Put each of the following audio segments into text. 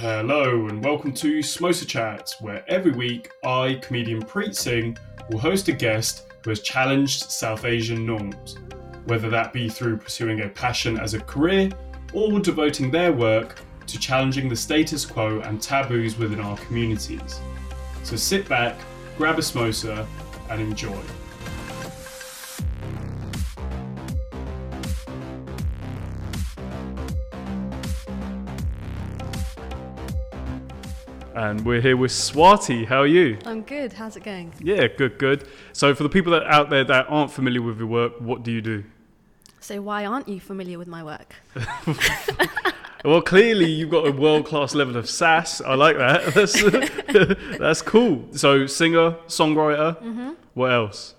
Hello and welcome to Smosa Chats, where every week I, comedian Preet Singh, will host a guest who has challenged South Asian norms, whether that be through pursuing a passion as a career or devoting their work to challenging the status quo and taboos within our communities. So sit back, grab a smosa and enjoy. And we're here with Swati. How are you? I'm good. How's it going? Yeah, good. So for the people that out there that aren't familiar with your work, what do you do? So why aren't you familiar with my work? Well, clearly you've got a world-class level of sass. I like that. That's cool. So singer, songwriter, What else?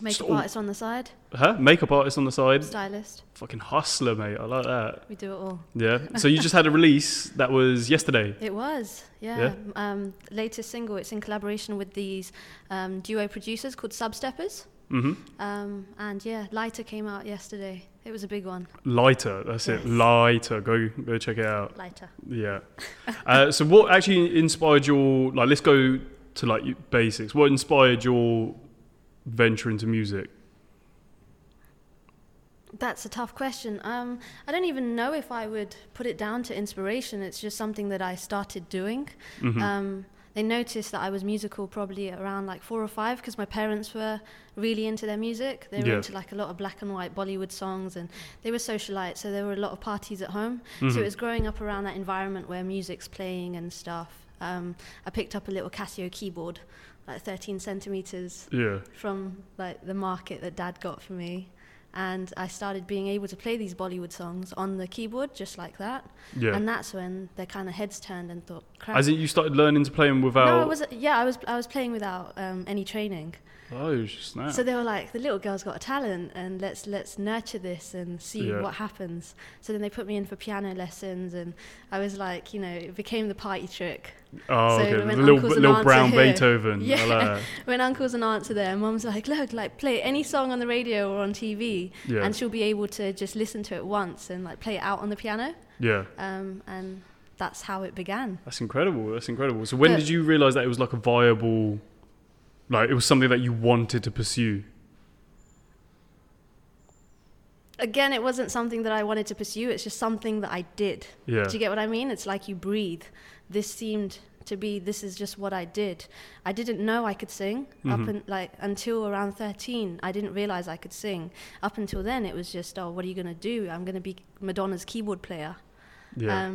Makeup artist on the side. Huh? Makeup artist on the side. Stylist. Fucking hustler, mate. I like that. We do it all. Yeah. So you just had a release that was yesterday. It was. Yeah. Latest single. It's in collaboration with these duo producers called Substeppers. And yeah, Lighter came out yesterday. It was a big one. Lighter. That's yes. It. Lighter. Go check it out. Lighter. Yeah. So what actually inspired your let's go to basics. What inspired your venture into music? That's a tough question. I don't even know if I would put it down to inspiration. It's just something that I started doing. They noticed that I was musical probably around 4 or 5 because my parents were really into their music. They were into a lot of black and white Bollywood songs, and they were socialites, so there were a lot of parties at home. So it was growing up around that environment where music's playing and stuff. I picked up a little Casio keyboard, 13 centimeters from the market that Dad got for me. And I started being able to play these Bollywood songs on the keyboard, just like that. Yeah. And that's when their kind of heads turned and thought, crap. As in you started learning to play them without... No, I was playing without any training. Oh, snap. So they were like, the little girl's got a talent and let's nurture this and see what happens. So then they put me in for piano lessons and I was it became the party trick. Oh, so okay. Little brown here, Beethoven. Yeah. Like when uncles and aunts are there, Mum's like, look, play any song on the radio or on TV and she'll be able to just listen to it once and play it out on the piano. Yeah. And that's how it began. That's incredible. So when did you realise that it was a viable... it was something that you wanted to pursue? Again, it wasn't something that I wanted to pursue. It's just something that I did. Yeah. Do you get what I mean? It's like you breathe. This is just what I did. I didn't know I could sing until around 13. I didn't realize I could sing. Up until then, it was just, what are you going to do? I'm going to be Madonna's keyboard player. Yeah.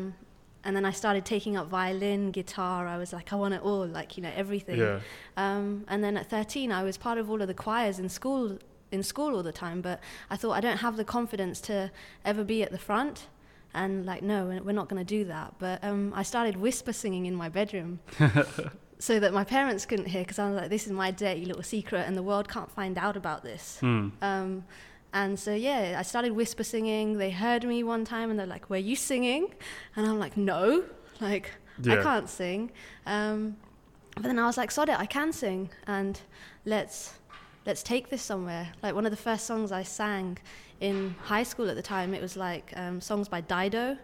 And then I started taking up violin, guitar. I was like, I want it all, everything. Yeah. And then at 13, I was part of all of the choirs in school all the time. But I thought, I don't have the confidence to ever be at the front. And no, we're not going to do that. But I started whisper singing in my bedroom so that my parents couldn't hear, because I was like, this is my dirty little secret and the world can't find out about this. And so, I started whisper singing. They heard me one time and they're like, were you singing? And I'm like, no, I can't sing. But then I was like, sod it, I can sing. And let's take this somewhere. One of the first songs I sang in high school at the time, it was songs by Dido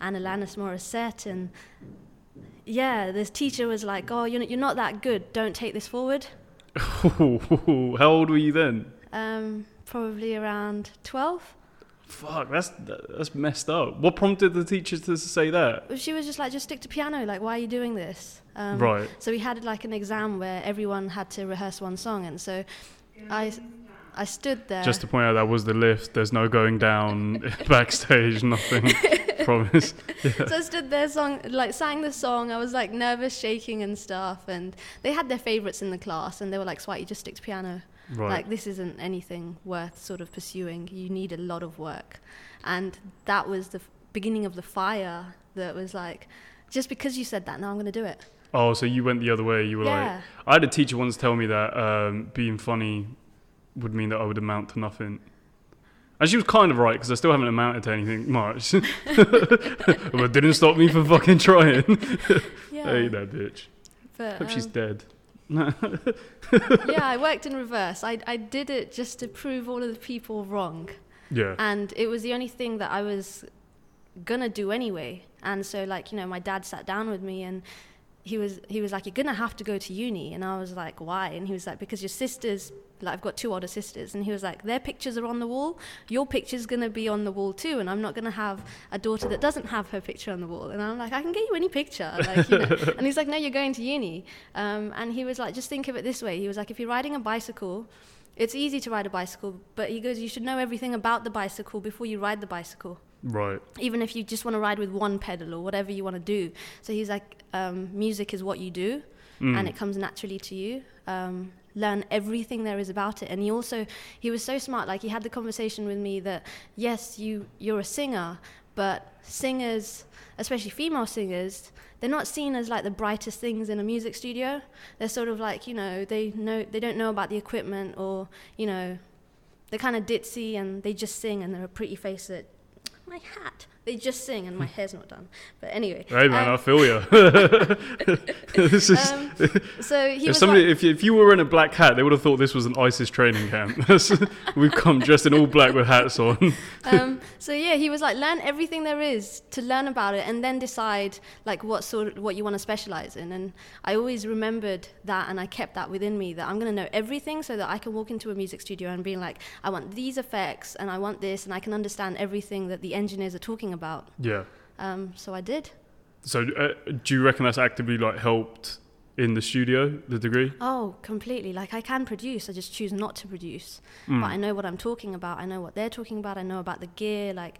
and Alanis Morissette. And this teacher was like, oh, you're not that good. Don't take this forward. How old were you then? Probably around 12. Fuck, that's messed up. What prompted the teacher to say that? She was just stick to piano. Why are you doing this? Right. So we had an exam where everyone had to rehearse one song, and so I stood there. Just to point out, that was the lift. There's no going down backstage. Nothing. Promise. Yeah. So I stood there, sang the song. I was nervous, shaking and stuff. And they had their favourites in the class, and they were like, "Swati, just stick to piano." Right. This isn't anything worth pursuing. You need a lot of work. And that was the beginning of the fire that was just because you said that, now I'm going to do it. Oh, so you went the other way. You were I had a teacher once tell me that being funny would mean that I would amount to nothing. And she was kind of right, because I still haven't amounted to anything much. But it didn't stop me from fucking trying. I hate that bitch. But, hope she's dead. I worked in reverse. I did it just to prove all of the people wrong. Yeah. And it was the only thing that I was gonna do anyway. And so, like, you know, my dad sat down with me and he was like, you're gonna have to go to uni. And I was like, why? And he was like, because your sisters, like, I've got two older sisters, and he was like, their pictures are on the wall, your picture's gonna be on the wall too, and I'm not gonna have a daughter that doesn't have her picture on the wall. And I'm like, I can get you any picture, like, you know. And he's like, no, you're going to uni. And he was like, just think of it this way. He was like, if you're riding a bicycle, it's easy to ride a bicycle, but he goes, you should know everything about the bicycle before you ride the bicycle. Right. Even if you just want to ride with one pedal or whatever you want to do. So he's like, music is what you do, and it comes naturally to you. Learn everything there is about it. And he was so smart. Like, he had the conversation with me that, yes, you're a singer, but singers, especially female singers, they're not seen as like the brightest things in a music studio. They're sort of like, you know, they don't know about the equipment, or, you know, they're kind of ditzy and they just sing, and they're a pretty face that, my hat, they just sing, and my hair's not done. But anyway. Hey man, I feel you. This is so he if was somebody like, if you were in a black hat, they would have thought this was an ISIS training camp. We've come dressed in all black with hats on. So yeah, he was like, learn everything there is to learn about it, and then decide like what you want to specialize in. And I always remembered that, and I kept that within me, that I'm going to know everything so that I can walk into a music studio and be like, I want these effects and I want this, and I can understand everything that the engineers are talking about. Yeah. So I did. So do you reckon that's actively like helped in the studio, the degree? Oh, completely. Like, I can produce, I just choose not to produce. But I know what I'm talking about, I know what they're talking about, I know about the gear, like,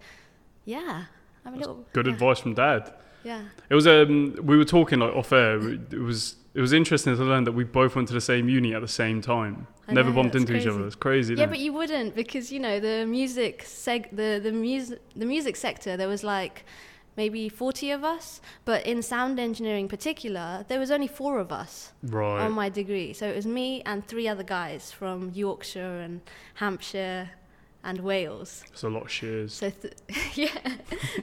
yeah. I'm a little, good advice from Dad. Yeah. It was we were talking like off air. It was interesting to learn that we both went to the same uni at the same time. Never bumped into each other. It's crazy. Yeah, but you wouldn't, because, you know, the music sector, there was like maybe 40 of us, but in sound engineering in particular, there was only 4 of us on my degree. So it was me and 3 other guys from Yorkshire and Hampshire and Wales. It's a lot of shears. So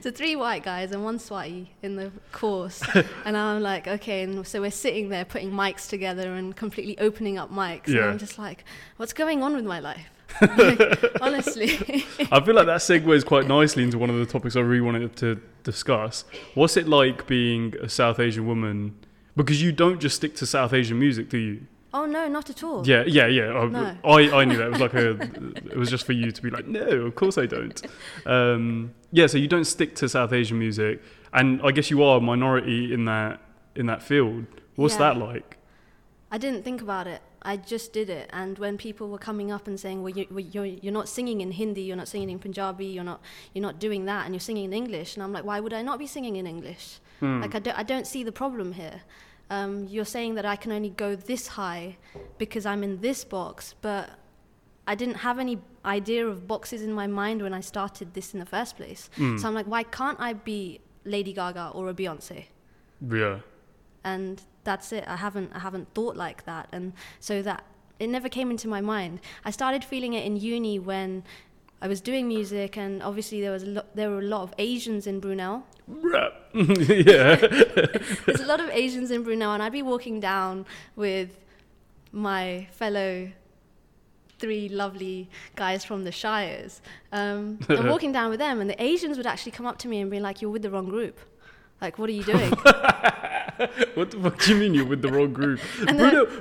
so 3 white guys and 1 Swati in the course. And I'm like, okay, and so we're sitting there putting mics together and completely opening up mics. Yeah. And I'm just like, what's going on with my life? Like, honestly. I feel like that segues quite nicely into one of the topics I really wanted to discuss. What's it like being a South Asian woman? Because you don't just stick to South Asian music, do you? Oh no, not at all. Yeah. I knew that. It was like it was just for you to be like, no, of course I don't. So you don't stick to South Asian music, and I guess you are a minority in that field. What's that like? I didn't think about it. I just did it. And when people were coming up and saying, "Well, you're not singing in Hindi, you're not singing in Punjabi, you're not doing that, and you're singing in English," and I'm like, why would I not be singing in English? Like, I don't see the problem here. You're saying that I can only go this high because I'm in this box, but I didn't have any idea of boxes in my mind when I started this in the first place. So I'm like, why can't I be Lady Gaga or a Beyonce? Yeah. And that's it. I haven't thought like that, and so that it never came into my mind. I started feeling it in uni when I was doing music, and obviously there were a lot of Asians in Brunel. Yeah. There's a lot of Asians in Brunel, and I'd be walking down with my fellow 3 lovely guys from the Shires. I'm walking down with them, and the Asians would actually come up to me and be like, "You're with the wrong group. Like, what are you doing?" What the fuck do you mean you're with the wrong group?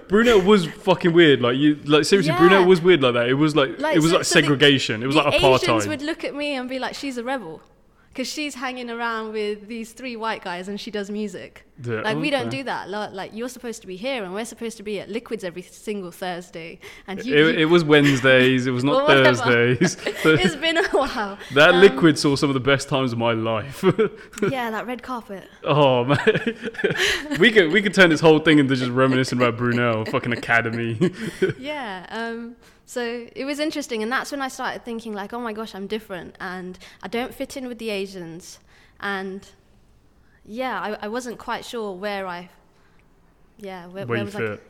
Brunel was fucking weird. Like, you, like, seriously, yeah. Brunel was weird like that. It was like it was so, like, segregation. It was like apartheid. Asians would look at me and be like, "She's a rebel, because she's hanging around with these 3 white guys and she does music." Yeah, like, we don't do that. Like, you're supposed to be here, and we're supposed to be at Liquids every single Thursday. And it was Wednesdays. It was not Thursdays. It's been a while. That Liquid saw some of the best times of my life. Yeah, that red carpet. Oh man, we could turn this whole thing into just reminiscing about Brunel, fucking academy. Yeah. So it was interesting, and that's when I started thinking, like, oh my gosh, I'm different, and I don't fit in with the Asians, and yeah, I wasn't quite sure where was fit.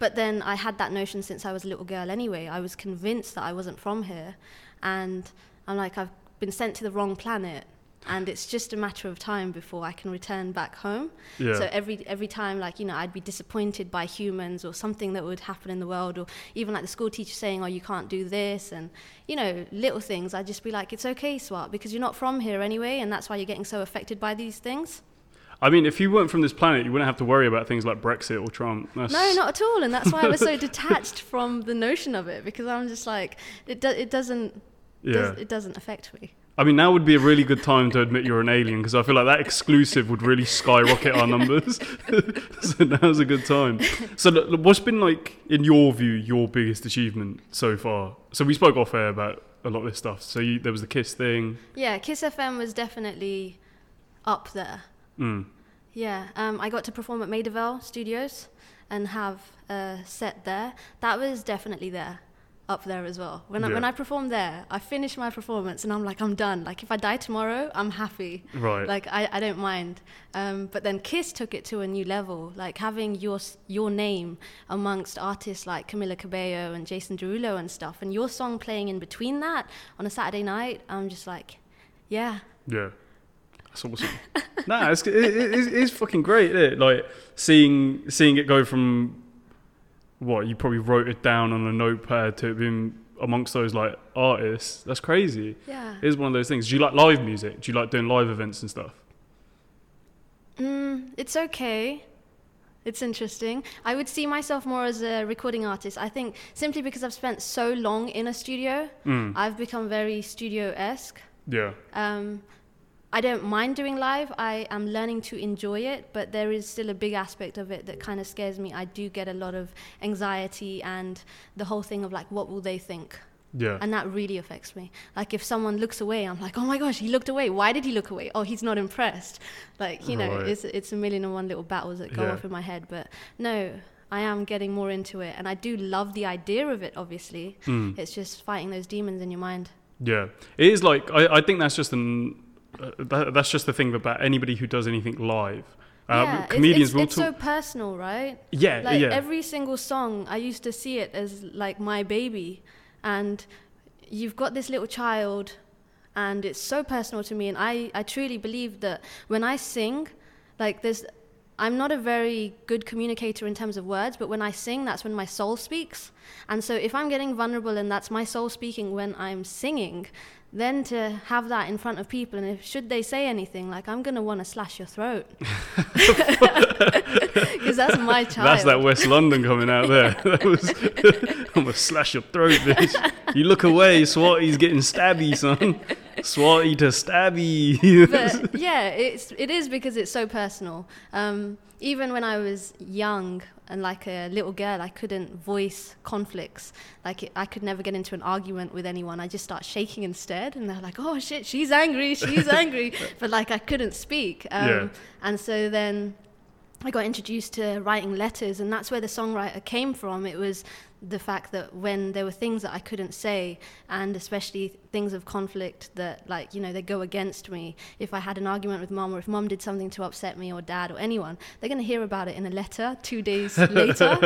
But then I had that notion since I was a little girl anyway. I was convinced that I wasn't from here, and I'm like, I've been sent to the wrong planet. and it's just a matter of time before I can return back home. Yeah. So every time, like, you know, I'd be disappointed by humans or something that would happen in the world, or even like the school teacher saying, oh, you can't do this, and, you know, little things. I'd just be like, it's okay, Swat, because you're not from here anyway, and that's why you're getting so affected by these things. I mean, if you weren't from this planet, you wouldn't have to worry about things like Brexit or Trump. No, not at all. And that's why I was so detached from the notion of it, because I'm just like, it doesn't affect me. I mean, now would be a really good time to admit you're an alien, because I feel like that exclusive would really skyrocket our numbers. So now's a good time. So what's been, like, in your view, your biggest achievement so far? So we spoke off air about a lot of this stuff. So there was the Kiss thing. Yeah, Kiss FM was definitely up there. Mm. Yeah, I got to perform at Maideville Studios and have a set there. That was definitely up there as well. When I performed there, I finished my performance and I'm like, I'm done. Like, if I die tomorrow, I'm happy. Right. Like, I don't mind. But then Kiss took it to a new level. Like, having your name amongst artists like Camila Cabello and Jason Derulo and stuff, and your song playing in between that on a Saturday night, I'm just like, yeah. Yeah. That's awesome. Nah, it's fucking great, isn't it? Like, seeing it go from what you probably wrote it down on a notepad to it being amongst those, like, artists. That's crazy. Yeah, it is one of those things. Do you like live music? Do you like doing live events and stuff? It's okay. It's interesting. I would see myself more as a recording artist. I think simply because I've spent so long in a studio, I've become very studio-esque. Yeah. I don't mind doing live. I am learning to enjoy it, but there is still a big aspect of it that kind of scares me. I do get a lot of anxiety and the whole thing of, like, what will they think? Yeah. And that really affects me. Like, if someone looks away, I'm like, oh my gosh, he looked away. Why did he look away? Oh, he's not impressed. Like, you know, it's a million and one little battles that go off in my head. But no, I am getting more into it. And I do love the idea of it, obviously. Mm. It's just fighting those demons in your mind. Yeah. It is, like, I think that's just that's just the thing about anybody who does anything live. Comedians will. It's so personal, right? Yeah, like, yeah. Every single song, I used to see it as, like, my baby, and you've got this little child, and it's so personal to me. And I truly believe that when I sing, like, I'm not a very good communicator in terms of words, but when I sing, that's when my soul speaks. And so if I'm getting vulnerable and that's my soul speaking when I'm singing, then to have that in front of people, and should they say anything, like, I'm going to want to slash your throat. Because that's my child. That's that West London coming out there. That was, I'm going to slash your throat, bitch. You look away, Swati's getting stabby, son. Swati to stabby. But yeah, it is because it's so personal. Even when I was young and, like, a little girl, I couldn't voice conflicts. Like, I could never get into an argument with anyone. I just start shaking instead, and they're like, oh shit, she's angry. But, like, I couldn't speak. And so then I got introduced to writing letters, and that's where the songwriter came from. It was the fact that when there were things that I couldn't say, and especially things of conflict that, like, you know, they go against me. If I had an argument with mum, or if mum did something to upset me or dad or anyone, they're going to hear about it in a letter 2 days later.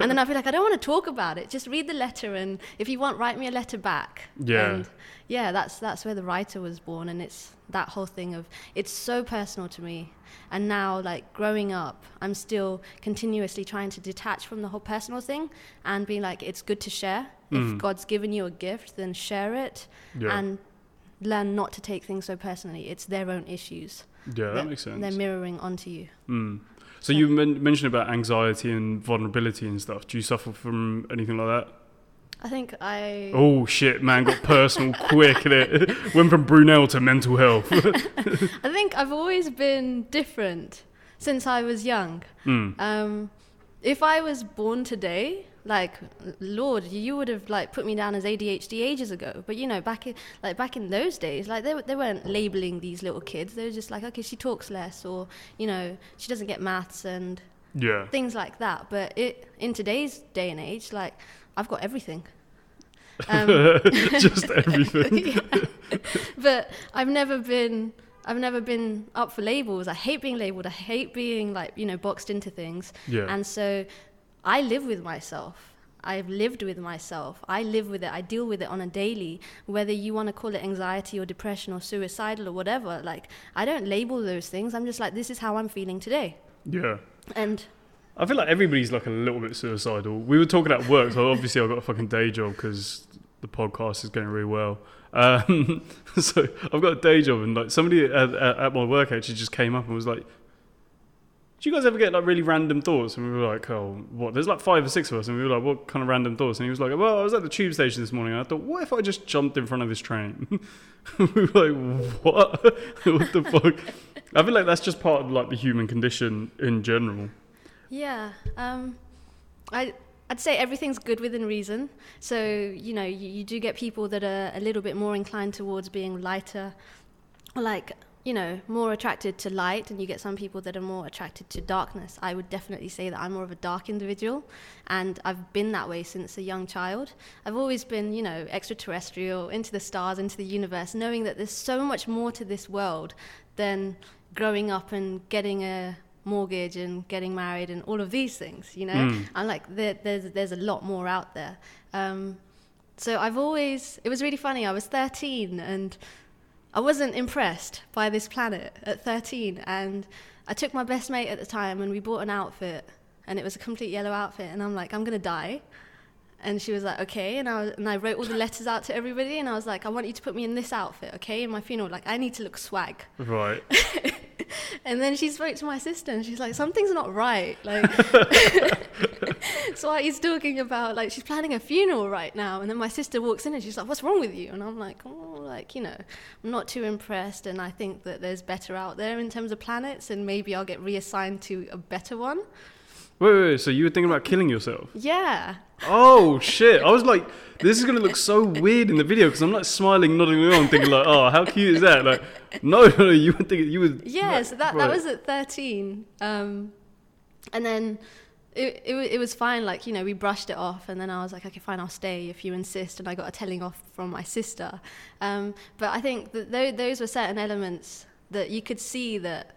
And then I'd be like, I don't want to talk about it. Just read the letter, and if you want, write me a letter back. Yeah. And yeah, that's where the writer was born, and it's that whole thing of, it's so personal to me. And now, like, growing up, I'm still continuously trying to detach from the whole personal thing and be like, it's good to share. If God's given you a gift, then share it. And learn not to take things so personally. It's their own issues. Yeah, that makes sense. They're mirroring onto you. So you mentioned about anxiety and vulnerability and stuff. Do you suffer from anything like that? I think Oh, shit, man, got personal quick. It went from Brunel to mental health. I think I've always been different since I was young. If I was born today, like, Lord, you would have, like, put me down as ADHD ages ago. But, you know, back in those days, like, they weren't labeling these little kids. They were just like, okay, she talks less, or, you know, she doesn't get maths and things like that. But in today's day and age, like, I've got everything. Just everything. Yeah. But I've never been up for labels. I hate being labeled. I hate being, like, you know, boxed into things. Yeah. And so I live with myself. I've lived with myself. I live with it. I deal with it on a daily, whether you want to call it anxiety or depression or suicidal or whatever. Like, I don't label those things. I'm just like, this is how I'm feeling today. Yeah. And I feel like everybody's like a little bit suicidal. We were talking at work, so obviously I've got a fucking day job because the podcast is going really well. So I've got a day job, and like somebody at my work actually just came up and was like, do you guys ever get like really random thoughts? And we were like, oh, what? There's like 5 or 6 of us, and we were like, what kind of random thoughts? And he was like, well, I was at the tube station this morning, and I thought, what if I just jumped in front of this train? We were like, what? What the fuck? I feel like that's just part of like the human condition in general. Yeah, I'd say everything's good within reason. So, you know, you do get people that are a little bit more inclined towards being lighter, like, you know, more attracted to light, and you get some people that are more attracted to darkness. I would definitely say that I'm more of a dark individual, and I've been that way since a young child. I've always been, you know, extraterrestrial, into the stars, into the universe, knowing that there's so much more to this world than growing up and getting a mortgage and getting married and all of these things, you know. I'm like, there's a lot more out there. So I've always, it was really funny, I was 13 and I wasn't impressed by this planet at 13, and I took my best mate at the time and we bought an outfit, and it was a complete yellow outfit, and I'm like, I'm gonna die. And she was like, okay. And I wrote all the letters out to everybody, and I was like, I want you to put me in this outfit, okay, in my funeral. Like, I need to look swag. Right. And then she spoke to my sister, and she's like, something's not right. Like, so he's talking about, like, she's planning a funeral right now. And then my sister walks in, and she's like, what's wrong with you? And I'm like, oh, like, you know, I'm not too impressed. And I think that there's better out there in terms of planets, and maybe I'll get reassigned to a better one. Wait, so you were thinking about killing yourself? Yeah. Oh, shit. I was like, this is going to look so weird in the video, because I'm like smiling, nodding along, thinking like, oh, how cute is that? Like, no, you were thinking, you were... Yeah, like, so that was at 13. And then it was fine. Like, you know, we brushed it off, and then I was like, okay, fine, I'll stay if you insist. And I got a telling off from my sister. But I think that those were certain elements that you could see that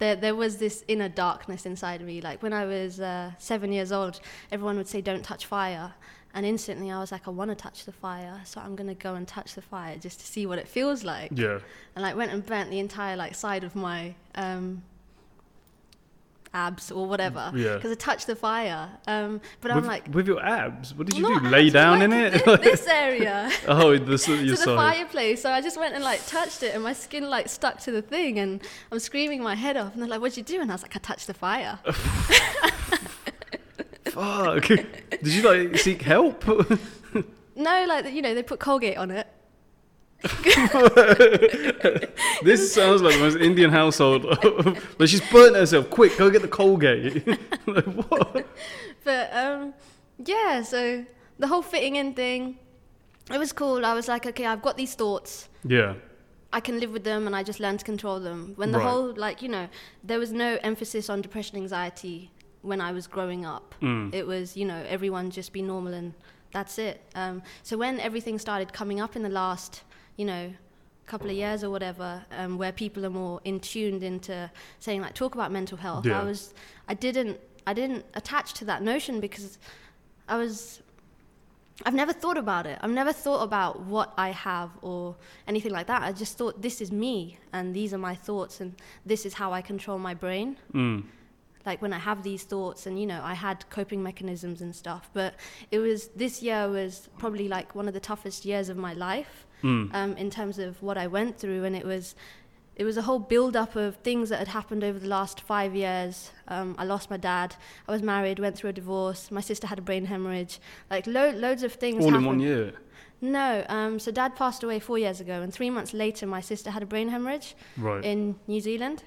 there was this inner darkness inside of me. Like, when I was 7 years old, everyone would say, don't touch fire. And instantly I was like, I want to touch the fire, so I'm going to go and touch the fire just to see what it feels like. Yeah. And, like, went and burnt the entire, like, side of my abs or whatever. Yeah. Because I touched the fire. But I'm like... With your abs? What did you do? Lay down in it? This area. Oh, this is your side. To the fireplace. So I just went and, like, touched it, and my skin, like, stuck to the thing, and I'm screaming my head off. And they're like, what'd you do? And I was like, I touched the fire. Fuck. Did you, like, seek help? No, like, you know, they put Colgate on it. This sounds like the most Indian household. Like, she's burnt herself. Quick, go get the Colgate. Like, what? But, yeah, so the whole fitting in thing, it was cool. I was like, okay, I've got these thoughts. Yeah. I can live with them, and I just learn to control them. When the whole, like, you know, there was no emphasis on depression, anxiety when I was growing up. It was, you know, everyone just be normal and that's it. So when everything started coming up in the last, you know, couple of years or whatever, where people are more in tuned into saying, like, talk about mental health, yeah. I didn't attach to that notion, because I've never thought about it. I've never thought about what I have or anything like that. I just thought, this is me, and these are my thoughts, and this is how I control my brain. Like, when I have these thoughts, and, you know, I had coping mechanisms and stuff. But it was, this year was probably like one of the toughest years of my life, in terms of what I went through. And it was a whole build up of things that had happened over the last 5 years. I lost my dad. I was married, went through a divorce. My sister had a brain hemorrhage. Like, loads of things all happened. All in 1 year? No. So dad passed away 4 years ago, and 3 months later, my sister had a brain hemorrhage in New Zealand.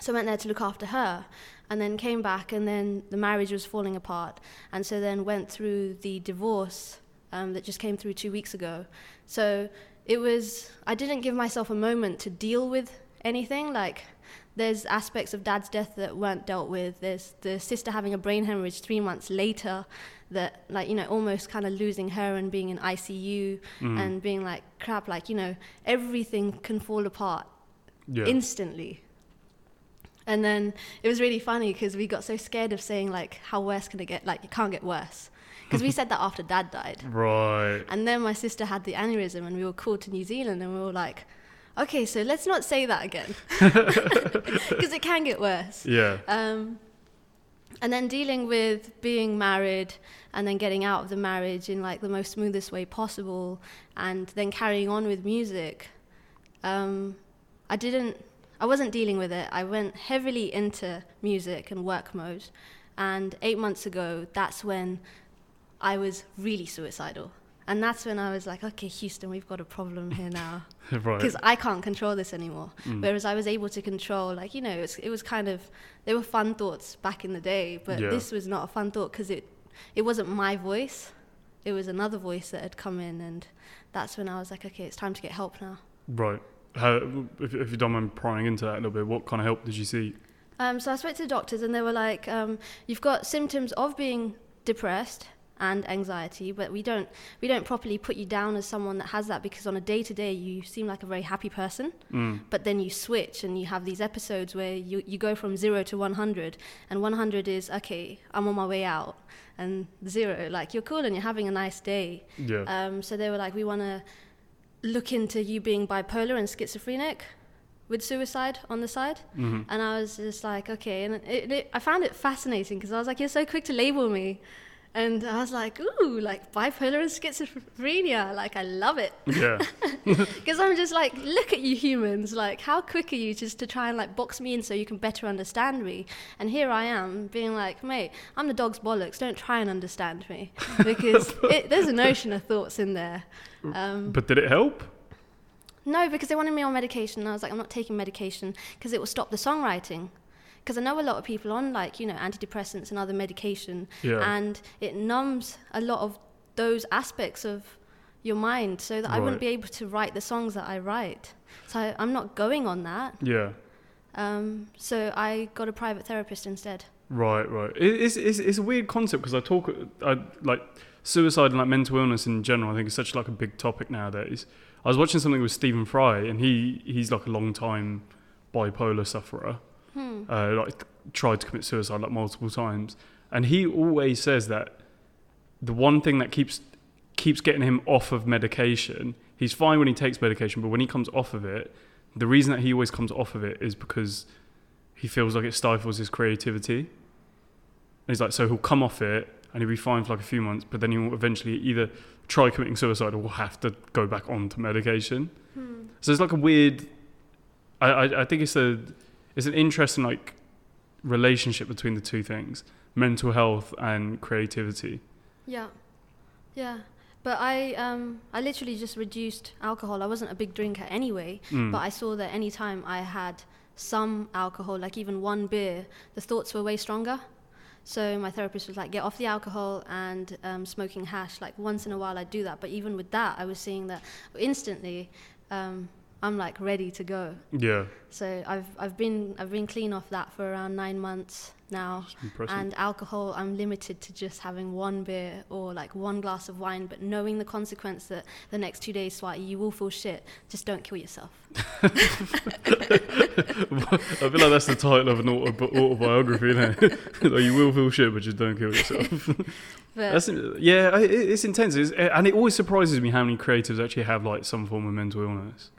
So I went there to look after her, and then came back, and then the marriage was falling apart. And so then went through the divorce that just came through 2 weeks ago. So it was, I didn't give myself a moment to deal with anything. Like, there's aspects of dad's death that weren't dealt with. There's the sister having a brain hemorrhage 3 months later that, like, you know, almost kind of losing her and being in ICU and being like, crap, like, you know, everything can fall apart instantly. And then it was really funny, because we got so scared of saying, like, how worse can it get? Like, it can't get worse. Because we said that after Dad died. Right. And then my sister had the aneurysm and we were called to New Zealand and we were like, okay, so let's not say that again. Because it can get worse. Yeah. And then dealing with being married and then getting out of the marriage in like the most smoothest way possible and then carrying on with music. I wasn't dealing with it. I went heavily into music and work mode. And 8 months ago, that's when I was really suicidal. And that's when I was like, okay, Houston, we've got a problem here now. Right. Because I can't control this anymore. Mm. Whereas I was able to control, like, you know, it was kind of, they were fun thoughts back in the day, but this was not a fun thought because it wasn't my voice. It was another voice that had come in. And that's when I was like, okay, it's time to get help now. Right. If you don't mind prying into that a little bit, what kind of help did you see? So I spoke to the doctors and they were like, you've got symptoms of being depressed and anxiety, but we don't properly put you down as someone that has that because on a day-to-day you seem like a very happy person, but then you switch and you have these episodes where you go from 0 to 100, and 100 is, okay, I'm on my way out, and 0, like, you're cool and you're having a nice day. Yeah. So they were like, we want to look into you being bipolar and schizophrenic with suicide on the side. Mm-hmm. And I was just like, okay. And I found it fascinating because I was like, you're so quick to label me. And I was like, ooh, like bipolar and schizophrenia. Like, I love it. Yeah. Because I'm just like, look at you humans. Like, how quick are you just to try and like box me in so you can better understand me? And here I am being like, mate, I'm the dog's bollocks. Don't try and understand me. Because there's an ocean of thoughts in there. But did it help? No, because they wanted me on medication. And I was like, I'm not taking medication because it will stop the songwriting. Because I know a lot of people on, like, you know, antidepressants and other medication, and it numbs a lot of those aspects of your mind so that I wouldn't be able to write the songs that I write. So I'm not going on that. Yeah. So I got a private therapist instead. Right, right. It's a weird concept because I suicide and like mental illness in general, I think is such like a big topic nowadays. I was watching something with Stephen Fry and he's like a long time bipolar sufferer. Like tried to commit suicide like multiple times, and he always says that the one thing that keeps getting him off of medication, he's fine when he takes medication, but when he comes off of it, the reason that he always comes off of it is because he feels like it stifles his creativity. And he's like, so he'll come off it and he'll be fine for like a few months, but then he will eventually either try committing suicide or will have to go back onto medication. So it's like a weird, I think it's an interesting like relationship between the two things, mental health and creativity. Yeah. But I literally just reduced alcohol. I wasn't a big drinker anyway, but I saw that any time I had some alcohol, like even one beer, the thoughts were way stronger. So my therapist was like, get off the alcohol and smoking hash. Like once in a while I'd do that. But even with that, I was seeing that instantly, I'm like ready to go. Yeah. So I've been clean off that for around 9 months now. And alcohol, I'm limited to just having one beer or like one glass of wine, but knowing the consequence that the next 2 days, Swati, you will feel shit. Just don't kill yourself. I feel like that's the title of an autobiography, isn't it? Like, you will feel shit, but just don't kill yourself. It's intense, and it always surprises me how many creatives actually have like some form of mental illness.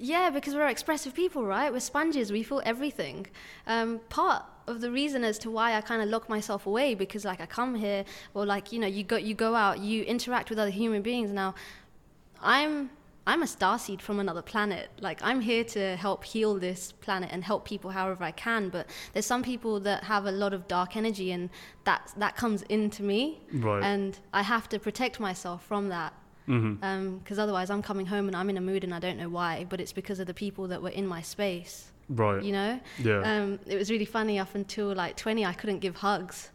Yeah, because we're expressive people, right? We're sponges, we feel everything. Part of the reason as to why I kind of lock myself away, because like I come here, or like, you know, you go out, you interact with other human beings. Now, I'm a starseed from another planet. Like, I'm here to help heal this planet and help people however I can, but there's some people that have a lot of dark energy, and that comes into me. Right. And I have to protect myself from that. Mm-hmm. Because otherwise I'm coming home and I'm in a mood and I don't know why, but it's because of the people that were in my space. Right. You know? Yeah. It was really funny, up until like 20, I couldn't give hugs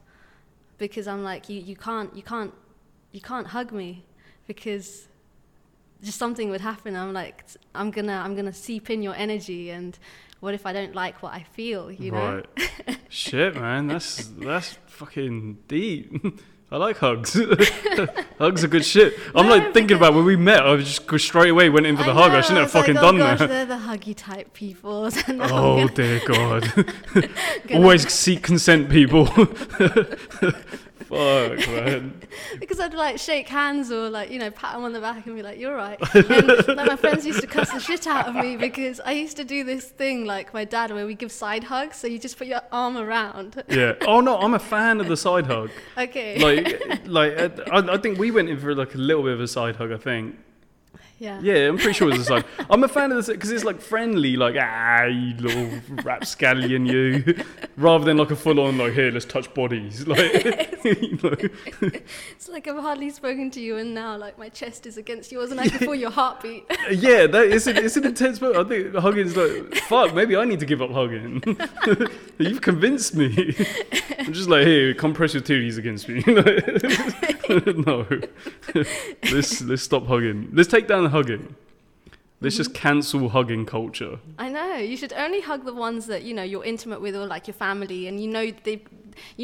because I'm like, you can't hug me, because just something would happen. I'm like, I'm gonna seep in your energy, and what if I don't like what I feel, you know? Right. Shit, man, that's fucking deep. I like hugs. Hugs are good shit. I'm like thinking about when we met, I was just straight away went in for the hug. I shouldn't have fucking done that. They're the huggy type people. So dear God. Always seek consent, people. Fuck, man. Because I'd like shake hands or like, you know, pat him on the back and be like, you're right. And like my friends used to cuss the shit out of me because I used to do this thing like my dad where we give side hugs. So you just put your arm around. Yeah. Oh no, I'm a fan of the side hug. Okay. Like I think we went in for like a little bit of a side hug, I think. Yeah. Yeah, I'm pretty sure it was a side. I'm a fan of this because it's like friendly, like, ah, you little rapscallion, you, rather than like a full-on, like, here, let's touch bodies. Like, you know. It's like I've hardly spoken to you and now, like, my chest is against yours and I can feel your heartbeat. Yeah, that is it's an intense moment. I think hugging's like, fuck, maybe I need to give up hugging. You've convinced me. I'm just like, hey, compress your titties against me. No. Let's stop hugging. Let's take down hugging. Let's just cancel hugging culture. I know. You should only hug the ones that, you know, you're intimate with or like your family and you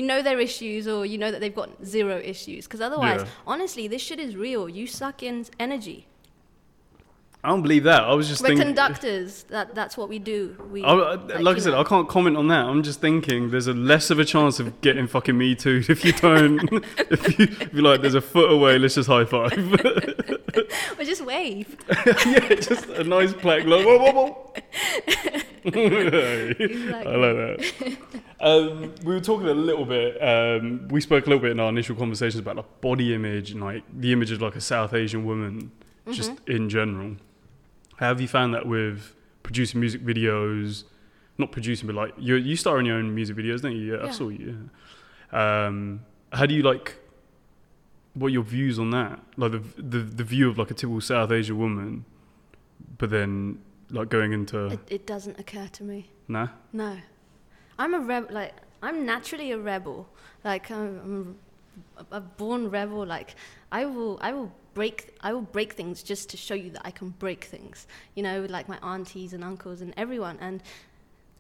know their issues or you know that they've got zero issues. Because otherwise, honestly, this shit is real. You suck in energy. I don't believe that. I was just thinking... We're conductors. That's what we do. I can't comment on that. I'm just thinking there's a less of a chance of getting fucking Me Too if you don't... if you're like, there's a foot away, let's just high five. Or just wave. Yeah, just a nice plaque. Like, whoa, whoa, whoa. Exactly. I like that. We were talking a little bit... we spoke a little bit in our initial conversations about like body image and like the image of like a South Asian woman just in general. How have you found that with producing music videos? Not producing, but like you star in your own music videos, don't you? Yeah, I saw you. Yeah. How do you like? What are your views on that? Like the view of like a typical South Asian woman, but then like going into it doesn't occur to me. Nah. No, I'm a rebel. Like I'm naturally a rebel. Like I'm a born rebel. Like I will break things just to show you that I can break things, you know, with like my aunties and uncles and everyone. And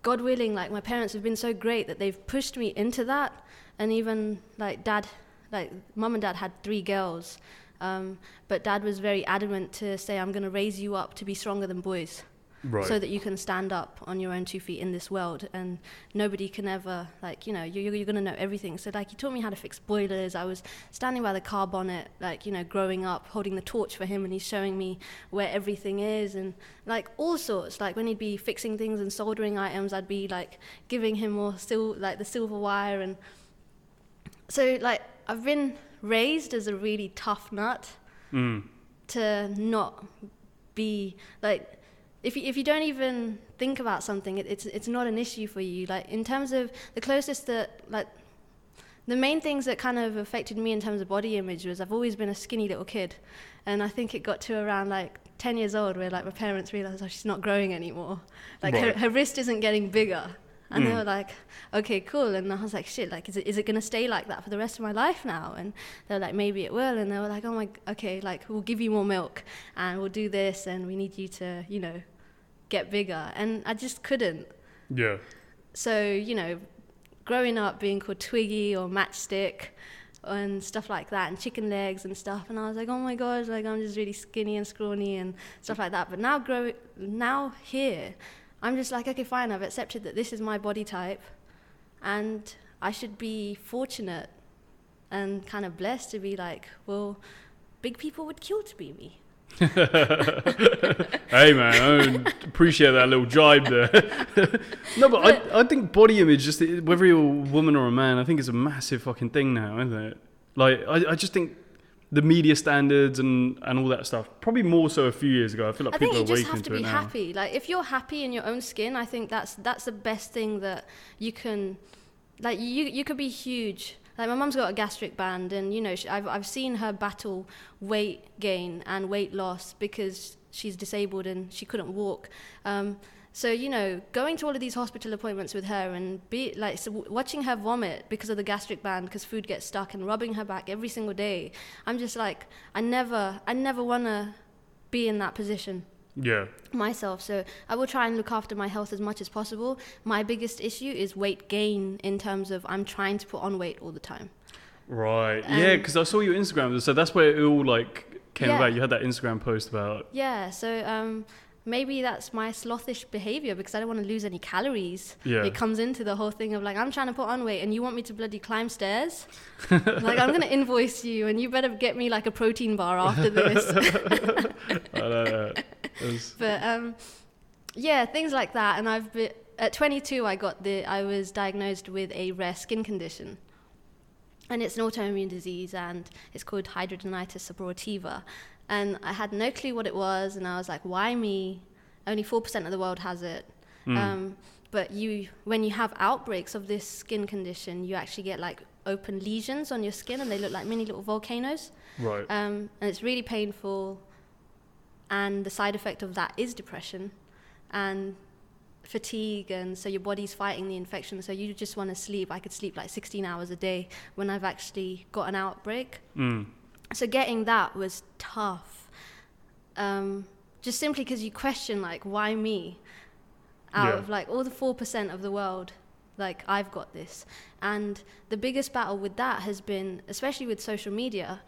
God willing, like my parents have been so great that they've pushed me into that. And even like dad, like mum and dad had 3 girls. But dad was very adamant to say, I'm going to raise you up to be stronger than boys. Right. So that you can stand up on your own 2 feet in this world, and nobody can ever, like, you know, you're going to know everything. So, like, he taught me how to fix boilers. I was standing by the car bonnet, like, you know, growing up, holding the torch for him, and he's showing me where everything is and, like, all sorts. Like, when he'd be fixing things and soldering items, I'd be, like, giving him more, like, the silver wire. And so, like, I've been raised as a really tough nut to not be, like... If you don't even think about something, it's not an issue for you. Like in terms of the closest that, like the main things that kind of affected me in terms of body image was I've always been a skinny little kid, and I think it got to around like 10 years old where like my parents realized, oh, she's not growing anymore. Like her wrist isn't getting bigger. And they were like, okay, cool. And I was like, shit, like, is it going to stay like that for the rest of my life now? And they were like, maybe it will. And they were like, oh, my, okay, like, we'll give you more milk and we'll do this and we need you to, you know, get bigger. And I just couldn't. Yeah. So, you know, growing up being called Twiggy or Matchstick and stuff like that and chicken legs and stuff. And I was like, oh, my God, like, I'm just really skinny and scrawny and stuff like that. But now here... I'm just like, okay, fine, I've accepted that this is my body type and I should be fortunate and kind of blessed to be like, well, big people would kill to be me. Hey, man, I appreciate that little jibe there. No, but I think body image, just whether you're a woman or a man, I think it's a massive fucking thing now, isn't it? Like, I just think... the media standards and all that stuff, probably more so a few years ago. I feel like people are waking to it now. I think you just have to be happy. Like if you're happy in your own skin, I think that's the best thing that you can. Like you could be huge. Like my mum's got a gastric band, and you know I've seen her battle weight gain and weight loss because she's disabled and she couldn't walk. So, you know, going to all of these hospital appointments with her and watching her vomit because of the gastric band, because food gets stuck, and rubbing her back every single day. I'm just like, I never want to be in that position. Yeah. Myself. So I will try and look after my health as much as possible. My biggest issue is weight gain in terms of I'm trying to put on weight all the time. Right. Yeah, because I saw your Instagram. So that's where it all like came about. You had that Instagram post about. Yeah. So maybe that's my slothish behavior because I don't want to lose any calories. Yeah. It comes into the whole thing of like, I'm trying to put on weight and you want me to bloody climb stairs? Like, I'm going to invoice you and you better get me like a protein bar after this. I know. But yeah, things like that. And I've been, at 22, I was diagnosed with a rare skin condition. And it's an autoimmune disease and it's called hidradenitis suppurativa. And I had no clue what it was. And I was like, why me? Only 4% of the world has it. Mm. But when you have outbreaks of this skin condition, you actually get like open lesions on your skin and they look like mini little volcanoes. Right. And it's really painful. And the side effect of that is depression and fatigue. And so your body's fighting the infection. So you just want to sleep. I could sleep like 16 hours a day when I've actually got an outbreak. Mm. So getting that was tough, just simply because you question, like, why me? Out of, like, all the 4% of the world, like, I've got this. And the biggest battle with that has been, especially with social media,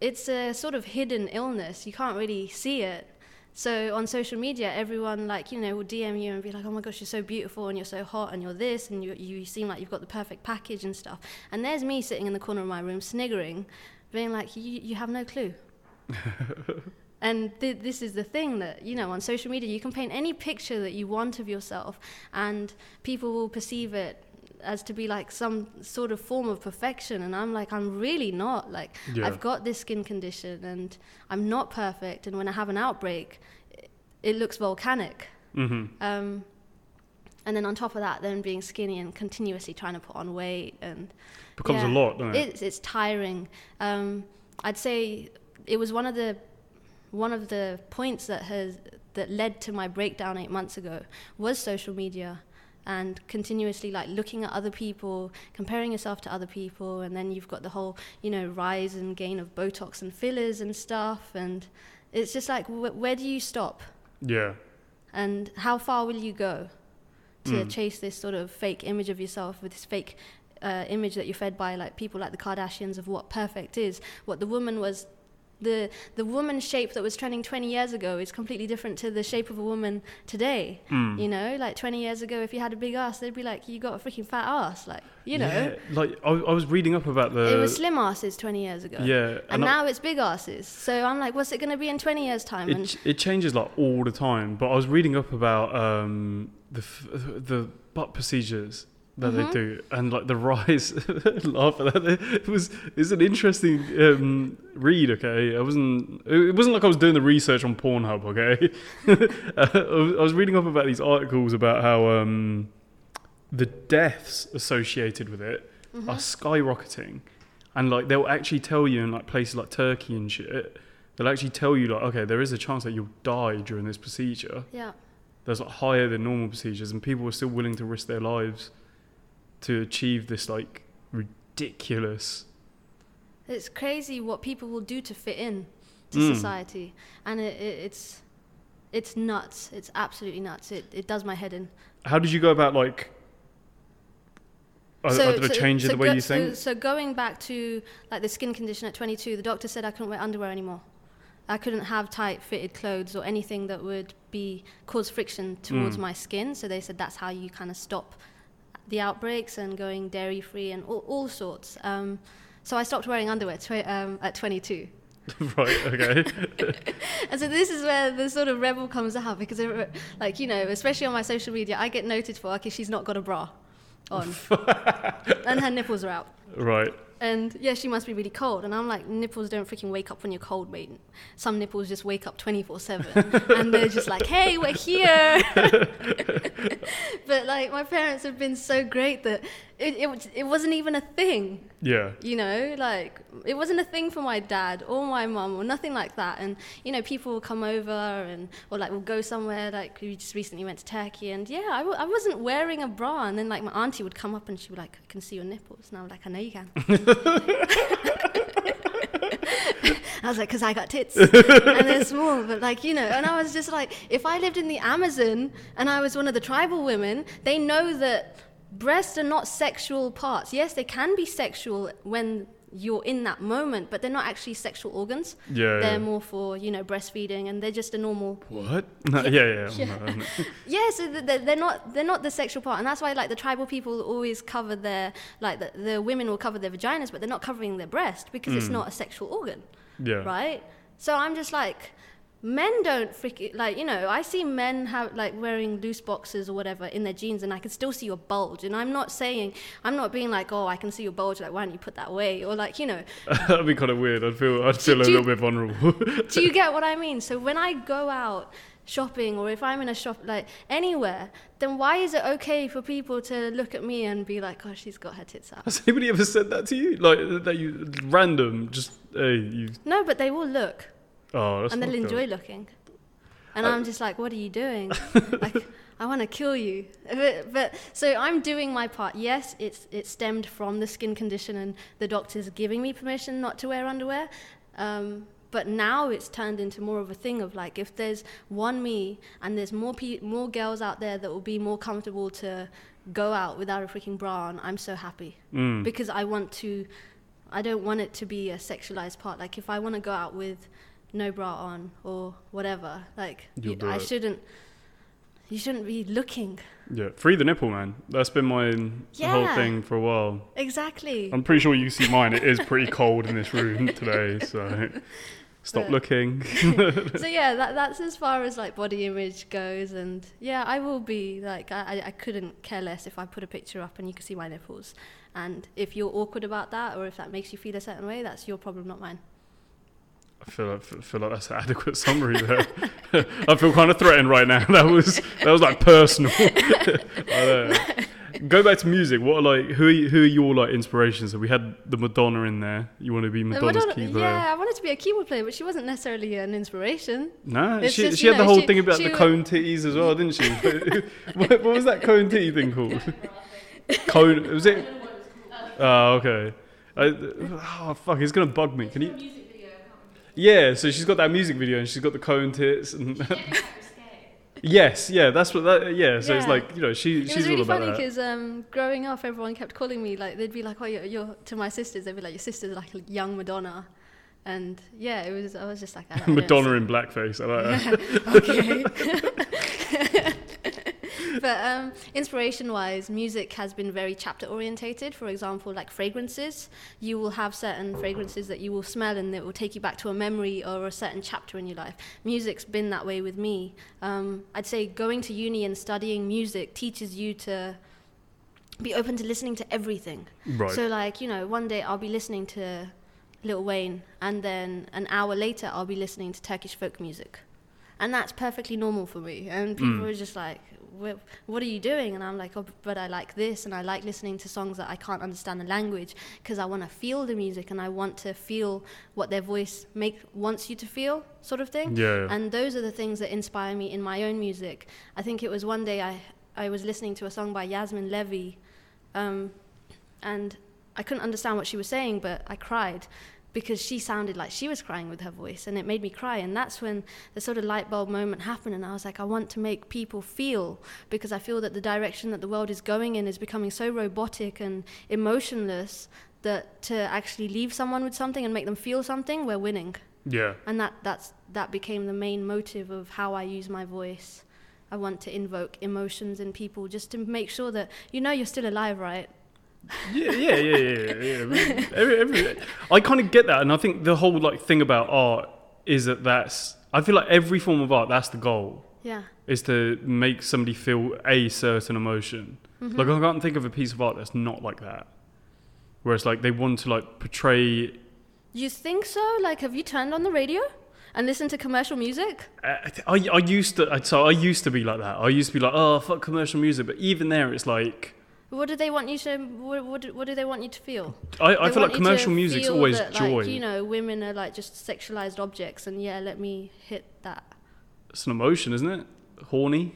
it's a sort of hidden illness. You can't really see it. So on social media, everyone, like, you know, will DM you and be like, oh, my gosh, you're so beautiful and you're so hot and you're this and you seem like you've got the perfect package and stuff. And there's me sitting in the corner of my room sniggering, being like, you have no clue. And this is the thing that, you know, on social media, you can paint any picture that you want of yourself, and people will perceive it as to be like some sort of form of perfection. And I'm like, I'm really not. Like, yeah. I've got this skin condition, and I'm not perfect. And when I have an outbreak, it looks volcanic. Mm-hmm. And then on top of that, then being skinny and continuously trying to put on weight, and becomes a lot, doesn't it? It's tiring. I'd say it was one of the points that led to my breakdown 8 months ago was social media, and continuously like looking at other people, comparing yourself to other people, and then you've got the whole, you know, rise and gain of Botox and fillers and stuff, and it's just like, where do you stop? Yeah. And how far will you go to chase this sort of fake image of yourself with this fake image that you're fed by like people like the Kardashians of what perfect is? What the woman was, the woman shape that was trending 20 years ago is completely different to the shape of a woman today. You know, like 20 years ago, if you had a big ass, they'd be like, you got a freaking fat ass, like, you know. Yeah, like I was reading up about it was slim asses 20 years ago. Yeah. And now it's big asses. So I'm like, what's it going to be in 20 years time? It changes like all the time. But I was reading up about the butt procedures that they do, and like the rise laugh at that. It's an interesting read. Okay, it wasn't like I was doing the research on Pornhub. Okay, I was reading up about these articles about how the deaths associated with it are skyrocketing, and like they'll actually tell you in like places like Turkey and shit, they'll actually tell you like, okay, there is a chance that you'll die during this procedure. Yeah. That's like higher than normal procedures, and people were still willing to risk their lives to achieve this like ridiculous. It's crazy what people will do to fit in to society, and it's nuts. It's absolutely nuts. It does my head in. How did you go about like? Did it change the way you think? So going back to like the skin condition at 22, the doctor said I couldn't wear underwear anymore. I couldn't have tight-fitted clothes or anything that would cause friction towards my skin. So they said that's how you kind of stop the outbreaks and going dairy-free and all sorts. So I stopped wearing underwear at 22. Right, okay. And so this is where the sort of rebel comes out, because, like, you know, especially on my social media, I get noted for, okay, she's not got a bra on. And her nipples are out. Right. And yeah, she must be really cold. And I'm like, nipples don't freaking wake up when you're cold, mate. Some nipples just wake up 24/7. And they're just like, hey, we're here. But like, my parents have been so great that it wasn't even a thing. Yeah. You know, like, it wasn't a thing for my dad or my mum or nothing like that. And, you know, people will come over or like we'll go somewhere. Like, we just recently went to Turkey. And yeah, I wasn't wearing a bra. And then like my auntie would come up and she'd be like, I can see your nipples. And I'm like, I know you can. I was like, because I got tits and they're small, but like, you know. And I was just like, if I lived in the Amazon and I was one of the tribal women, they know that breasts are not sexual parts. Yes, they can be sexual when you're in that moment, but they're not actually sexual organs. Yeah, they're more for, you know, breastfeeding, and they're just a normal. What? No, yeah. No, no. Yeah, so they're not the sexual part, and that's why like the tribal people always cover their the women will cover their vaginas, but they're not covering their breast because it's not a sexual organ. Yeah. Right. So I'm just like, men don't freaking like, you know, I see men have like wearing loose boxers or whatever in their jeans, and I can still see your bulge. And I'm not being like, oh, I can see your bulge, like why don't you put that away, or like, you know. That'd be kind of weird. I'd feel a little bit vulnerable. Do you get what I mean? So when I go out shopping, or if I'm in a shop, like anywhere, then why is it okay for people to look at me and be like, oh, she's got her tits out? Has anybody ever said that to you? Like that you random just hey you? No, but they will look. Oh, that's and they'll enjoy looking, and I'm just like, what are you doing? Like, I want to kill you. But so I'm doing my part. Yes, it stemmed from the skin condition and the doctors giving me permission not to wear underwear, but now it's turned into more of a thing of like, if there's one me and there's more girls out there that will be more comfortable to go out without a freaking bra on, I'm so happy because I don't want it to be a sexualized part. Like if I want to go out with no bra on or whatever, like you shouldn't be looking. Yeah, free the nipple, man. That's been my whole thing for a while. Exactly. I'm pretty sure you see mine. It is pretty cold in this room today, so stop looking. So yeah, that's as far as like body image goes. And yeah, I will be like, I couldn't care less if I put a picture up and you can see my nipples. And if you're awkward about that, or if that makes you feel a certain way, that's your problem, not mine. I feel like that's an adequate summary there. I feel kind of threatened right now. That was like personal. Go back to music. What are like who are your like inspirations? So we had the Madonna in there. You want to be Madonna's keyboard? Yeah, I wanted to be a keyboard player, but she wasn't necessarily an inspiration. No, she had the whole thing about the cone titties as well, didn't she? what was that cone titty thing called? Cone? Was it? Oh, okay. Fuck! It's gonna bug me. Can you? Yeah, so she's got that music video and she's got the cone tits and yes, yeah, that's what that yeah, so yeah. It's like, you know, she's was really all about funny because growing up everyone kept calling me like, they'd be like, oh, you're to my sisters, they'd be like, your sister's like a young Madonna. And yeah, I was just like, I Madonna in blackface, I like that. Okay. But inspiration-wise, music has been very chapter-orientated. For example, like fragrances. You will have certain fragrances that you will smell and it will take you back to a memory or a certain chapter in your life. Music's been that way with me. I'd say going to uni and studying music teaches you to be open to listening to everything. Right. So like, you know, one day I'll be listening to Lil Wayne and then an hour later I'll be listening to Turkish folk music. And that's perfectly normal for me. And people are just like, what are you doing? And I'm like, oh, but I like this, and I like listening to songs that I can't understand the language because I want to feel the music and I want to feel what their voice wants you to feel, sort of thing. Yeah. And those are the things that inspire me in my own music. I think it was one day I was listening to a song by Yasmin Levy, and I couldn't understand what she was saying, but I cried because she sounded like she was crying with her voice, and it made me cry. And that's when the sort of light bulb moment happened, and I was like, I want to make people feel, because I feel that the direction that the world is going in is becoming so robotic and emotionless that to actually leave someone with something and make them feel something, we're winning. Yeah. And that became the main motive of how I use my voice. I want to invoke emotions in people just to make sure that, you know, you're still alive, right? Yeah. I kind of get that, and I think the whole like thing about art is that's. I feel like every form of art, that's the goal. Yeah. Is to make somebody feel a certain emotion. Mm-hmm. Like I can't think of a piece of art that's not like that. Where it's like they want to like portray. You think so? Like, have you turned on the radio and listen to commercial music? I used to be like that. I used to be like, oh, fuck commercial music. But even there, it's like. What do they want you to? What do they want you to feel? I feel like commercial music's always that, joy. Like, you know, women are like just sexualized objects, and yeah, let me hit that. It's an emotion, isn't it? Horny.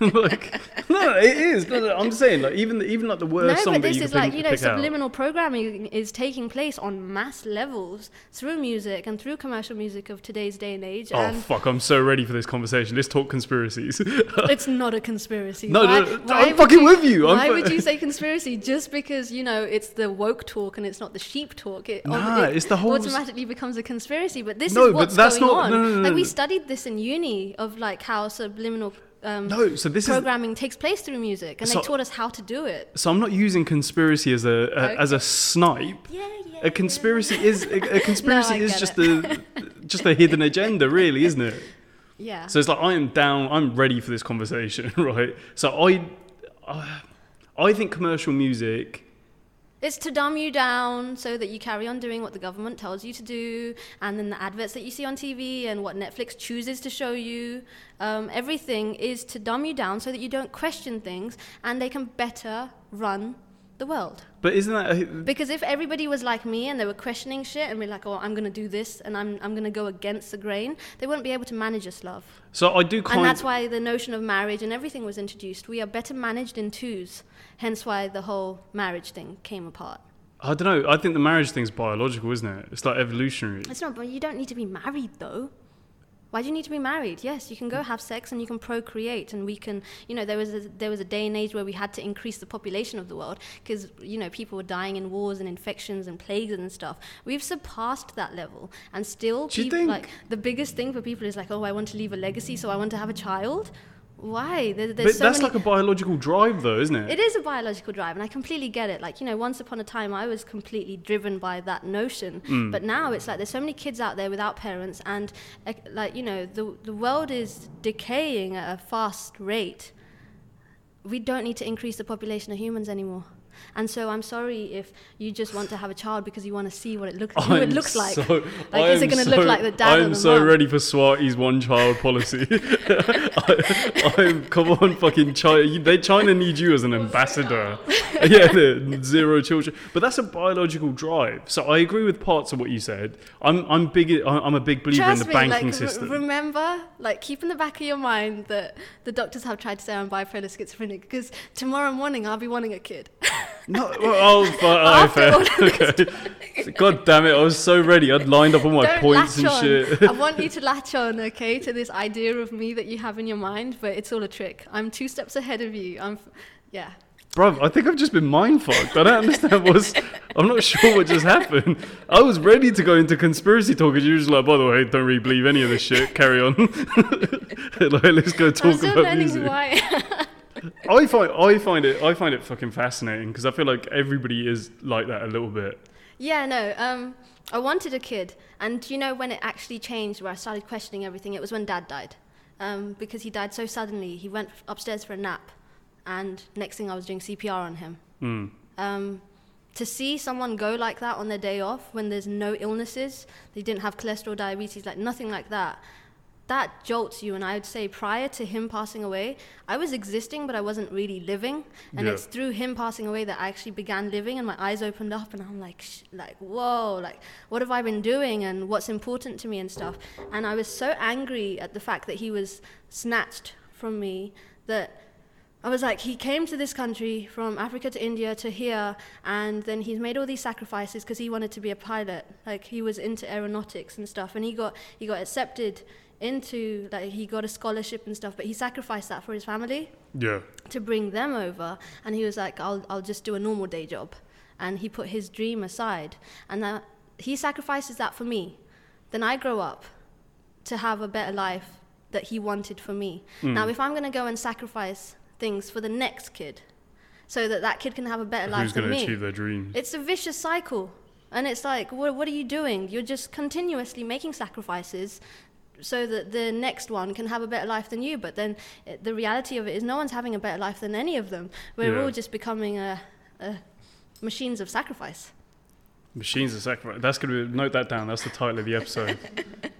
Like, no, it is. No, I'm saying, like, even like the worst song that you can pick out. No, but this is like, you know, subliminal programming is taking place on mass levels through music and through commercial music of today's day and age. Oh, fuck, I'm so ready for this conversation. Let's talk conspiracies. It's not a conspiracy. No, I'm fucking with you. Why would you say conspiracy? Just because, you know, it's the woke talk and it's not the sheep talk. It it's the whole... automatically becomes a conspiracy, but this is what's going on. No. Like, we studied this in uni of, like, how subliminal... programming takes place through music, and they taught us how to do it. So I'm not using conspiracy as a snipe. Yeah, a conspiracy is just a hidden agenda, really, isn't it? Yeah. So it's like, I am down. I'm ready for this conversation, right? So I think commercial music. It's to dumb you down so that you carry on doing what the government tells you to do, and then the adverts that you see on TV and what Netflix chooses to show you. Everything is to dumb you down so that you don't question things and they can better run the world. But isn't that... Because if everybody was like me and they were questioning shit and we're like, oh, I'm going to do this and I'm going to go against the grain, they wouldn't be able to manage us, love. So I do kind... And that's why the notion of marriage and everything was introduced. We are better managed in twos, hence why the whole marriage thing came apart. I don't know. I think the marriage thing's biological, isn't it? It's like evolutionary. It's not, but you don't need to be married, though. Why do you need to be married? Yes, you can go have sex and you can procreate, and we can, you know, there was a day and age where we had to increase the population of the world because, you know, people were dying in wars and infections and plagues and stuff. We've surpassed that level, and still people, like, the biggest thing for people is like, oh, I want to leave a legacy, so I want to have a child. Why? But so that's like a biological drive, though, isn't it? It is a biological drive, and I completely get it. Like, you know, once upon a time, I was completely driven by that notion. Mm. But now it's like there's so many kids out there without parents, and, like, you know, the world is decaying at a fast rate. We don't need to increase the population of humans anymore. And so I'm sorry if you just want to have a child because you want to see what it looks like. Who it looks like. Is it going to look like the dad or the mom? I'm so ready for Swati's one-child policy. Come on, fucking China. China needs you as an ambassador. Yeah, zero children. But that's a biological drive. So I agree with parts of what you said. I'm a big believer in the banking system. Remember, like, keep in the back of your mind that the doctors have tried to say I'm bipolar schizophrenic because tomorrow morning I'll be wanting a kid. No, fair. God damn it, I was so ready. I'd lined up all my points and shit. I want you to latch on, okay, to this idea of me that you have in your mind, but it's all a trick. I'm 2 steps ahead of you. Yeah. Bruv, I think I've just been mind-fucked. I don't understand I'm not sure what just happened. I was ready to go into conspiracy talk, and you were just like, by the way, don't really believe any of this shit. Carry on. Like, let's go talk about music. Why. I find it fucking fascinating because I feel like everybody is like that a little bit. Yeah, no. I wanted a kid, and do you know when it actually changed, where I started questioning everything? It was when Dad died, because he died so suddenly. He went upstairs for a nap, and next thing I was doing CPR on him. Mm. To see someone go like that on their day off when there's no illnesses, they didn't have cholesterol, diabetes, like nothing like that. That jolts you, and I would say prior to him passing away, I was existing, but I wasn't really living. And It's through him passing away that I actually began living, and my eyes opened up, and I'm like, whoa, like, what have I been doing, and what's important to me and stuff. And I was so angry at the fact that he was snatched from me that I was like, he came to this country from Africa to India to here, and then he's made all these sacrifices because he wanted to be a pilot. Like, he was into aeronautics and stuff, and he got accepted into, like, he got a scholarship and stuff, but he sacrificed that for his family to bring them over. And he was like, I'll just do a normal day job, and he put his dream aside, and that he sacrifices that for me. Then I grow up to have a better life that he wanted for me. Now if I'm going to go and sacrifice things for the next kid so that kid can have a better life than me, who's going to achieve their dreams? It's a vicious cycle, and it's like, what are you doing? You're just continuously making sacrifices so that the next one can have a better life than you. But then the reality of it is no one's having a better life than any of them. We're all just becoming machines of sacrifice. Machines of sacrifice. That's going to be, note that down. That's the title of the episode.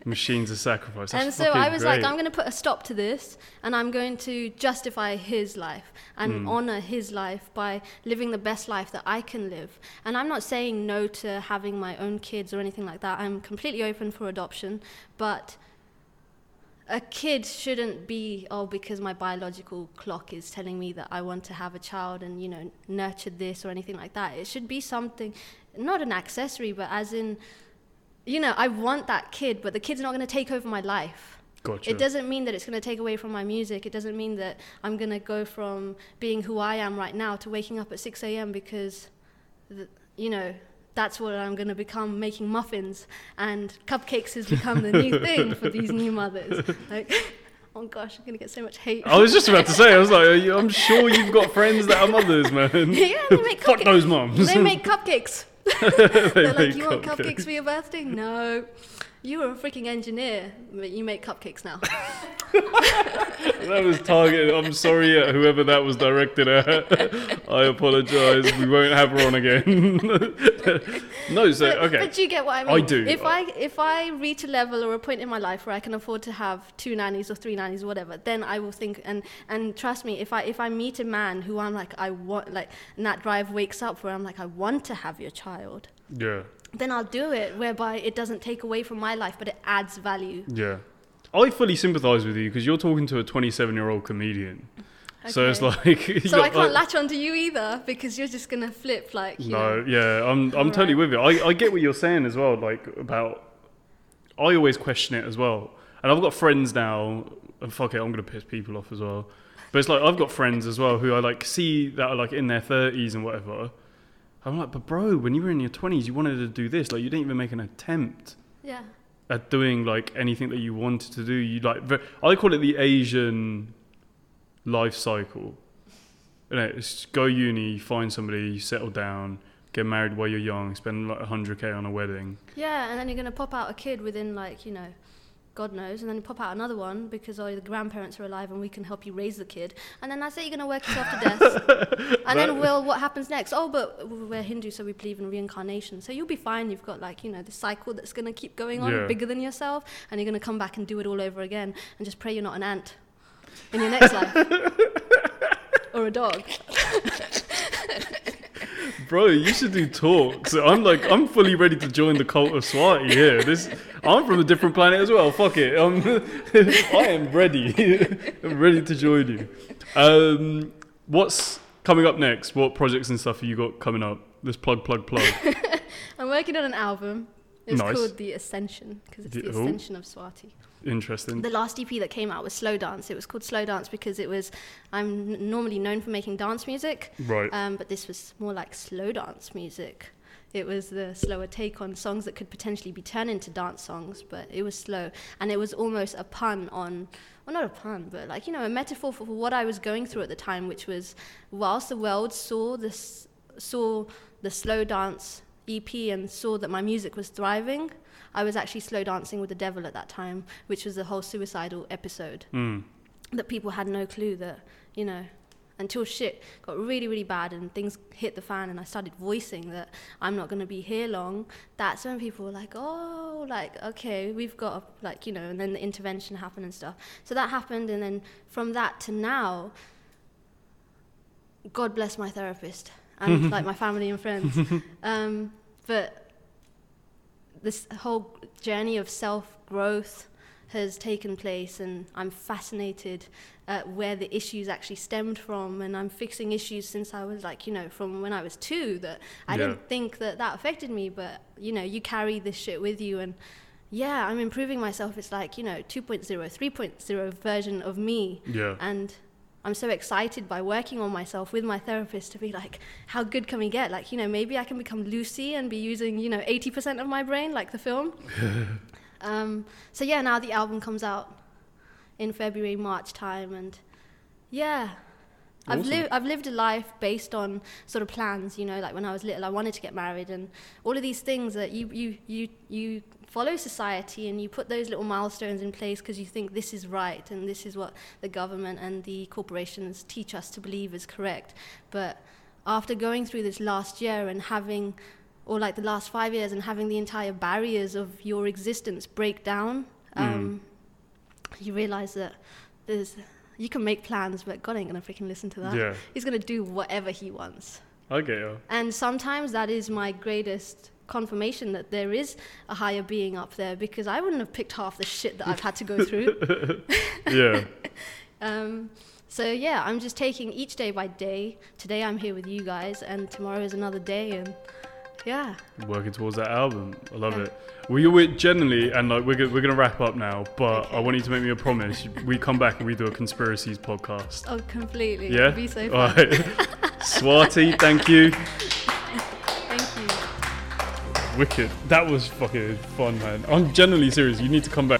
Machines of sacrifice. That's, and so I was like, I'm going to put a stop to this, and I'm going to justify his life and honor his life by living the best life that I can live. And I'm not saying no to having my own kids or anything like that. I'm completely open for adoption, but a kid shouldn't be, oh, because my biological clock is telling me that I want to have a child and, you know, nurture this or anything like that. It should be something, not an accessory, but as in, you know, I want that kid, but the kid's not going to take over my life. Gotcha. It doesn't mean that it's going to take away from my music. It doesn't mean that I'm going to go from being who I am right now to waking up at 6 a.m. because, you know, that's what I'm going to become, making muffins. And cupcakes has become the new thing for these new mothers. Like, oh, gosh, I'm going to get so much hate. I was just about to say, I was like, I'm sure you've got friends that are mothers, man. Yeah, they make cupcakes. Fuck those mums. They make cupcakes. They're like, you want cupcakes for your birthday? No. You were a freaking engineer, but you make cupcakes now. That was targeted. I'm sorry at whoever that was directed at. I apologise. We won't have her on again. No, so, okay. But you get what I mean. I do. If I reach a level or a point in my life where I can afford to have 2 nannies or 3 nannies or whatever, then I will think, and trust me, if I meet a man who I'm like, I want, like, and that drive wakes up where I'm like, I want to have your child. Yeah. Then I'll do it, whereby it doesn't take away from my life, but it adds value. Yeah. I fully sympathise with you because you're talking to a 27-year-old comedian. Okay. So it's like... So I can't latch onto you either because you're just going to flip like... I'm totally with you. I get what you're saying as well, like about... I always question it as well. And I've got friends now, and fuck it, I'm going to piss people off as well. But it's like I've got friends as well who I like see that are like in their 30s and whatever. I'm like, but bro, when you were in your 20s, you wanted to do this. Like, you didn't even make an attempt at doing, like, anything that you wanted to do. You like, I call it the Asian life cycle. You know, it's go uni, find somebody, settle down, get married while you're young, spend, like, $100,000 on a wedding. Yeah, and then you're going to pop out a kid within, like, you know... God knows, and then you pop out another one because all the grandparents are alive and we can help you raise the kid, and then that's it. You're going to work yourself to death. And then what happens next? Oh, but we're Hindu, so we believe in reincarnation, so you'll be fine. You've got, like, you know, the cycle that's going to keep going on, bigger than yourself, and you're going to come back and do it all over again and just pray you're not an ant in your next life or a dog. Bro, you should do talks. I'm fully ready to join the cult of Swati here. I'm from a different planet as well. Fuck it. I am ready. I'm ready to join you. What's coming up next? What projects and stuff have you got coming up? Let's plug. I'm working on an album. It's called The Ascension because it's the ascension of Swati. Interesting. The last EP that came out was Slow Dance. It was called Slow Dance because I'm normally known for making dance music. Right. But this was more like slow dance music. It was the slower take on songs that could potentially be turned into dance songs, but it was slow. And it was almost a pun on, well, not a pun, but, like, you know, a metaphor for what I was going through at the time, which was whilst the world saw the Slow Dance EP and saw that my music was thriving, I was actually slow dancing with the devil at that time, which was the whole suicidal episode that people had no clue that, you know, until shit got really, really bad and things hit the fan and I started voicing that I'm not going to be here long. That's when people were like, oh, like, okay, we've got, like, you know, and then the intervention happened and stuff. So that happened, and then from that to now, God bless my therapist and, like, my family and friends. But this whole journey of self-growth has taken place, and I'm fascinated at where the issues actually stemmed from, and I'm fixing issues since I was, like, you know, from when I was 2 that I didn't think that affected me, but, you know, you carry this shit with you, and yeah, I'm improving myself. It's like, you know, 2.0, 3.0 version of me, and I'm so excited by working on myself with my therapist to be like, how good can we get? Like, you know, maybe I can become Lucy and be using, you know, 80% of my brain, like the film. So yeah, now the album comes out in February, March time, and yeah. Awesome. I've lived a life based on sort of plans, you know, like when I was little I wanted to get married and all of these things that you follow society and you put those little milestones in place because you think this is right and this is what the government and the corporations teach us to believe is correct. But after going through this last year and having, or like the last 5 years, and having the entire barriers of your existence break down, you realize that you can make plans, but God ain't going to freaking listen to that. Yeah. He's going to do whatever he wants. Okay. And sometimes that is my greatest confirmation that there is a higher being up there, because I wouldn't have picked half the shit that I've had to go through. Yeah. So yeah, I'm just taking each day by day. Today I'm here with you guys, and tomorrow is another day, and yeah. Working towards that album. I love it. We're generally, and like we're gonna wrap up now, but okay. I want you to make me a promise. We come back and we do a conspiracies podcast. Oh, completely. Yeah. It'd be so fun. All right. Swati, thank you. Thank you. Wicked. That was fucking fun, man. I'm generally serious. You need to come back.